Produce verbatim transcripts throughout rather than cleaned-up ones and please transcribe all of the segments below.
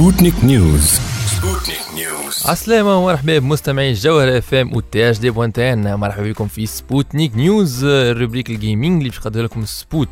سبوتنيك نيوز. سبوتنيك نيوز. السلام ومرحبا بمستمعي الجوهرة اف ام والتي اش دي بوان تي ان. مرحبا بكم في سبوتنيك نيوز، الروبريك الجيمنج اللي باش نقدم لكم سبوت.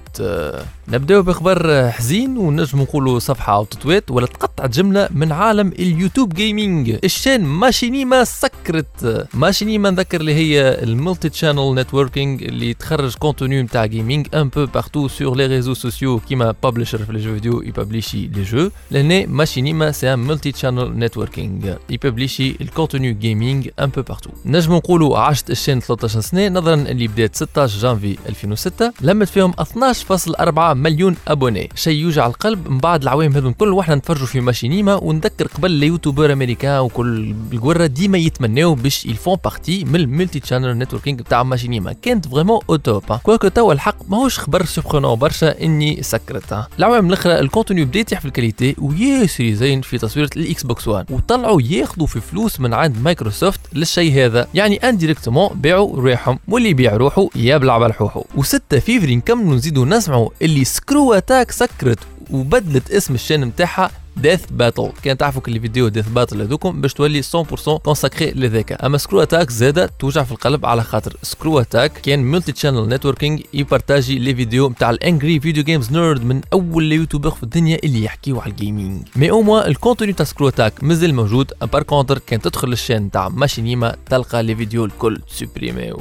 نبداو بخبر حزين ونجم نقولوا صفحه او تطويت ولا تقطعت جمله من عالم اليوتيوب جيمنج. الشان ماشينيما سكرت. ماشينيما نذكر اللي هي الملتي تشانل نتوركينج اللي تخرج كونتوني نتاع جيمنج ان بو بارتو سور لي ريزو سوسيو كيما بابليشر في لي جو فيديو يبابليشي لي جو. لهنا ماشينيما سي ان ملتي تشانل نتوركينج يبابليشي الكونتوني جيمنج ان بو بارتو. نجم نقولوا عاشت الشان ثلاثة عشر سنه، نظرا اللي بدات ستة عشر جانفي ألفين وستة لمت فيهم اثناش فاصلة أربعة مليون ابوني، شيء يوجع القلب. من بعد العوام هذو كل واحنا نتفرجوا في ماشينيما، ونذكر قبل اليوتيوبر امريكان وكل القره ديما يتمناو باش يلفون بارتي من الملتي تشانل نتوركينج تاع ماشينيما. كانت فريمون او توب. كوكو توا الحق ماهوش خبر سوبرونون برشا اني سكرتها. العوام الاخرى الكونتوني بدا يطيح في الكاليتي وياسر زين في تصوير الاكس بوكس وان، وطلعوا ياخذوا في فلوس من عند مايكروسوفت للشيء هذا، يعني انديريكتومون باعوا ريحهم واللي يبيع روحه يبلع بالحوحو. و6 فيفري نكملوا نزيدوا نسمعوا اللي سكرو اتاك سكرت وبدلت اسم الشان متاعها Death Battle. كان تعرفوا كل فيديو Death Battle هذوكم باش تولي مية بالمية كونساكري للذكاء. اما Screw Attack زاد توجع في القلب، على خاطر Screw Attack كان ملتي تشانل نتوركينج يبارتاجي لي فيديو نتاع الانجري فيديو جيمز نيرد، من اول يوتيوبر في الدنيا اللي يحكيو على الجيمنج. مي او موا الكونتوني تاع Screw Attack مازال موجود. بار كونتر كان تدخل للشان تاع ماشينيما تلقى لي فيديو الكل سوبريميو.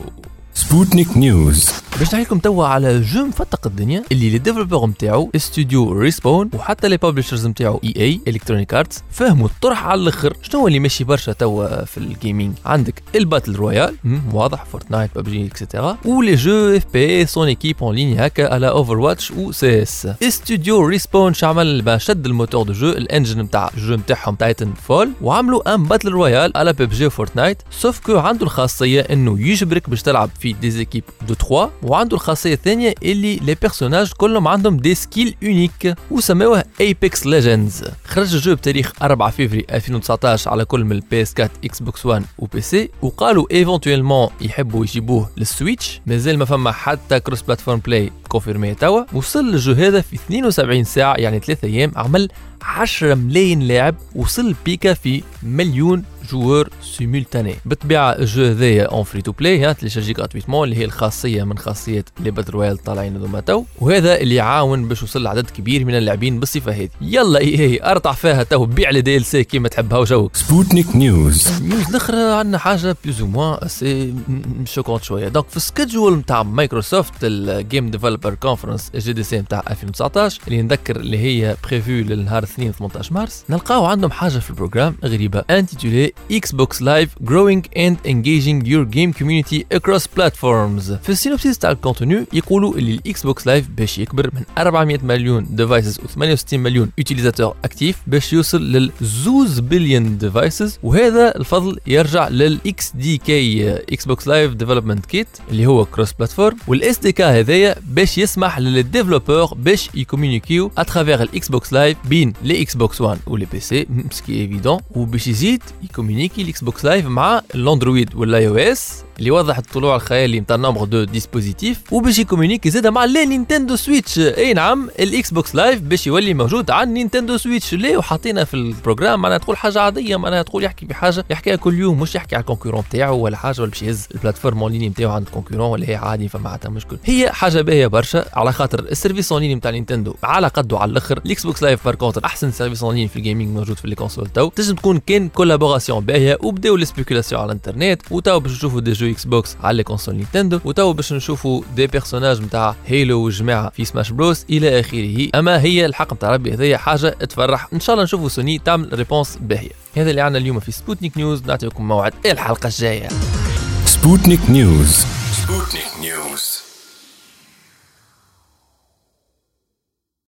سبوتنيك نيوز باش نحكيلكم توا على جو مفتق الدنيا اللي لي ديفلوبور نتاعو استوديو ريسبون وحتى لي بابليشرز نتاعو اي اي الكترونيك ارتس فهموا الطرح على الاخر. شنو اللي ماشي برشا توا في الجيمنج؟ عندك الباتل رويال واضح، فورتنايت، ببجي، اكسترا، ولي جو اف بي اس اون ايكيب اون لين هكا على اوفرواتش و سي اس. استوديو ريسبون شعمل باش شد الموتور دو جو الانجن نتاع جو نتاعهم تايتن فول وعملوا ان باتل رويال على ببجي فورتنايت، سوف كو عنده الخاصيه انه يجبرك باش تلعب في دي زيكيب دو ثلاثة، وعنده الخاصيه الثانيه اللي لي بيرسوناج كلهم عندهم دي سكيل يونيك وسموه ايبكس ليجندز. خرج الجو بتاريخ أربعة فيفري ألفين وتسعطاش على كل من البي اس أربعة اكس بوكس وان وبي سي، وقالوا ايفونتويلمون يحبوا يجيبوه للسويتش. مازال ما فما حتى كروس بلاتفورم بلاي كونفيرمي توا. وصل الجو هذا في اثنين وسبعين ساعه يعني ثلاثة ايام عمل عشرة ملايين لاعب، وصل بيكا في مليون جوور سيمولتاني. بالطبيعه الجو هذايا اون فري تو بلاي، ها تليشارجي غراتويتمون اللي هي الخاصيه من خاصيات لي باتل رويال طالعين هذوما تو، وهذا اللي عاون باش يوصل لعدد كبير من اللاعبين بالصفه هذه. يلا اي اي ارتع فيها تو، بيع لي دي ال سي كيما تحبها وجوك. سبوتنيك نيوز نيوز الاخرى عندنا حاجه بلوز او موان سي شوكونت شويه. دونك في السكيدجول نتاع مايكروسوفت الجيم ديفلوبر كونفرنس الجي دي سي نتاع ألفين وتسعطاش اللي نذكر اللي هي بريفو للنهار الاثنين ثمنطاش مارس، نلقاو عندهم حاجه في البروجرام غريبه انتيتولي Xbox Live Growing and Engaging Your Game Community Across Platforms. في السينوبسيس تاع الكونتوني يقولوا اللي الاكس بوكس لايف باش يكبر من أربعمية مليون ديفايسز و ثمانية وستين مليون يوتيليزاتور اكتيف باش يوصل للزوز بليون ديفايسز، وهذا الفضل يرجع للاكس دي كي اكس بوكس لايف ديفلوبمنت كيت اللي هو كروس بلاتفورم. والاس دي كي هذايا باش يسمح للديفلوبور باش يكومونيكيو اترافير الاكس بوكس لايف بين لي اكس بوكس وان و لي بي سي سكي ايفيدون، وباش يزيد يكومونيكي الاكس بوكس لايف مع الاندرويد والاي او اس اللي واضح الطلوع الخيالي نتاع نمبر دو ديسبوزيتيف، وباش يكومونيكي زاده مع لي نينتندو سويتش. اي نعم الاكس بوكس لايف باش يولي موجود على نينتندو سويتش. ليه وحاطينها في البروجرام؟ معناها تقول حاجه عاديه، معناها تقول يحكي بحاجه يحكيها كل يوم، مش يحكي على الكونكورون نتاعو ولا حاجه، ولا باش يهز البلاتفورم اون لين نتاعو عند الكونكورون ولا هي عادي فما حتى مشكل. هي حاجه باهيه برشا على خاطر السيرفيس اون لين نتاع نينتندو على قده على الاخر. الاكس بوكس لايف باركونتر احسن سيرفيس اون لين في الجيمنج موجود في لي كونسول تو. تنجم تكون كان كولابوراسيون باهيه، وبداو لي سبيكولاسيون على الانترنت، وتاو باش نشوفوا دي جو اكس بوكس على كونسول نينتندو، وتو باش نشوفوا دي بيرسوناج نتاع هيلو والجماعه في سماش بروس الى اخره. اما هي الحق نتاع ربي هذه حاجه تفرح. ان شاء الله نشوفوا سوني تعمل ريبونس باهيه. هذا اللي عنا اليوم في سبوتنيك نيوز. نعطيكم موعد الحلقه الجايه. سبوتنيك نيوز. سبوتنيك نيوز.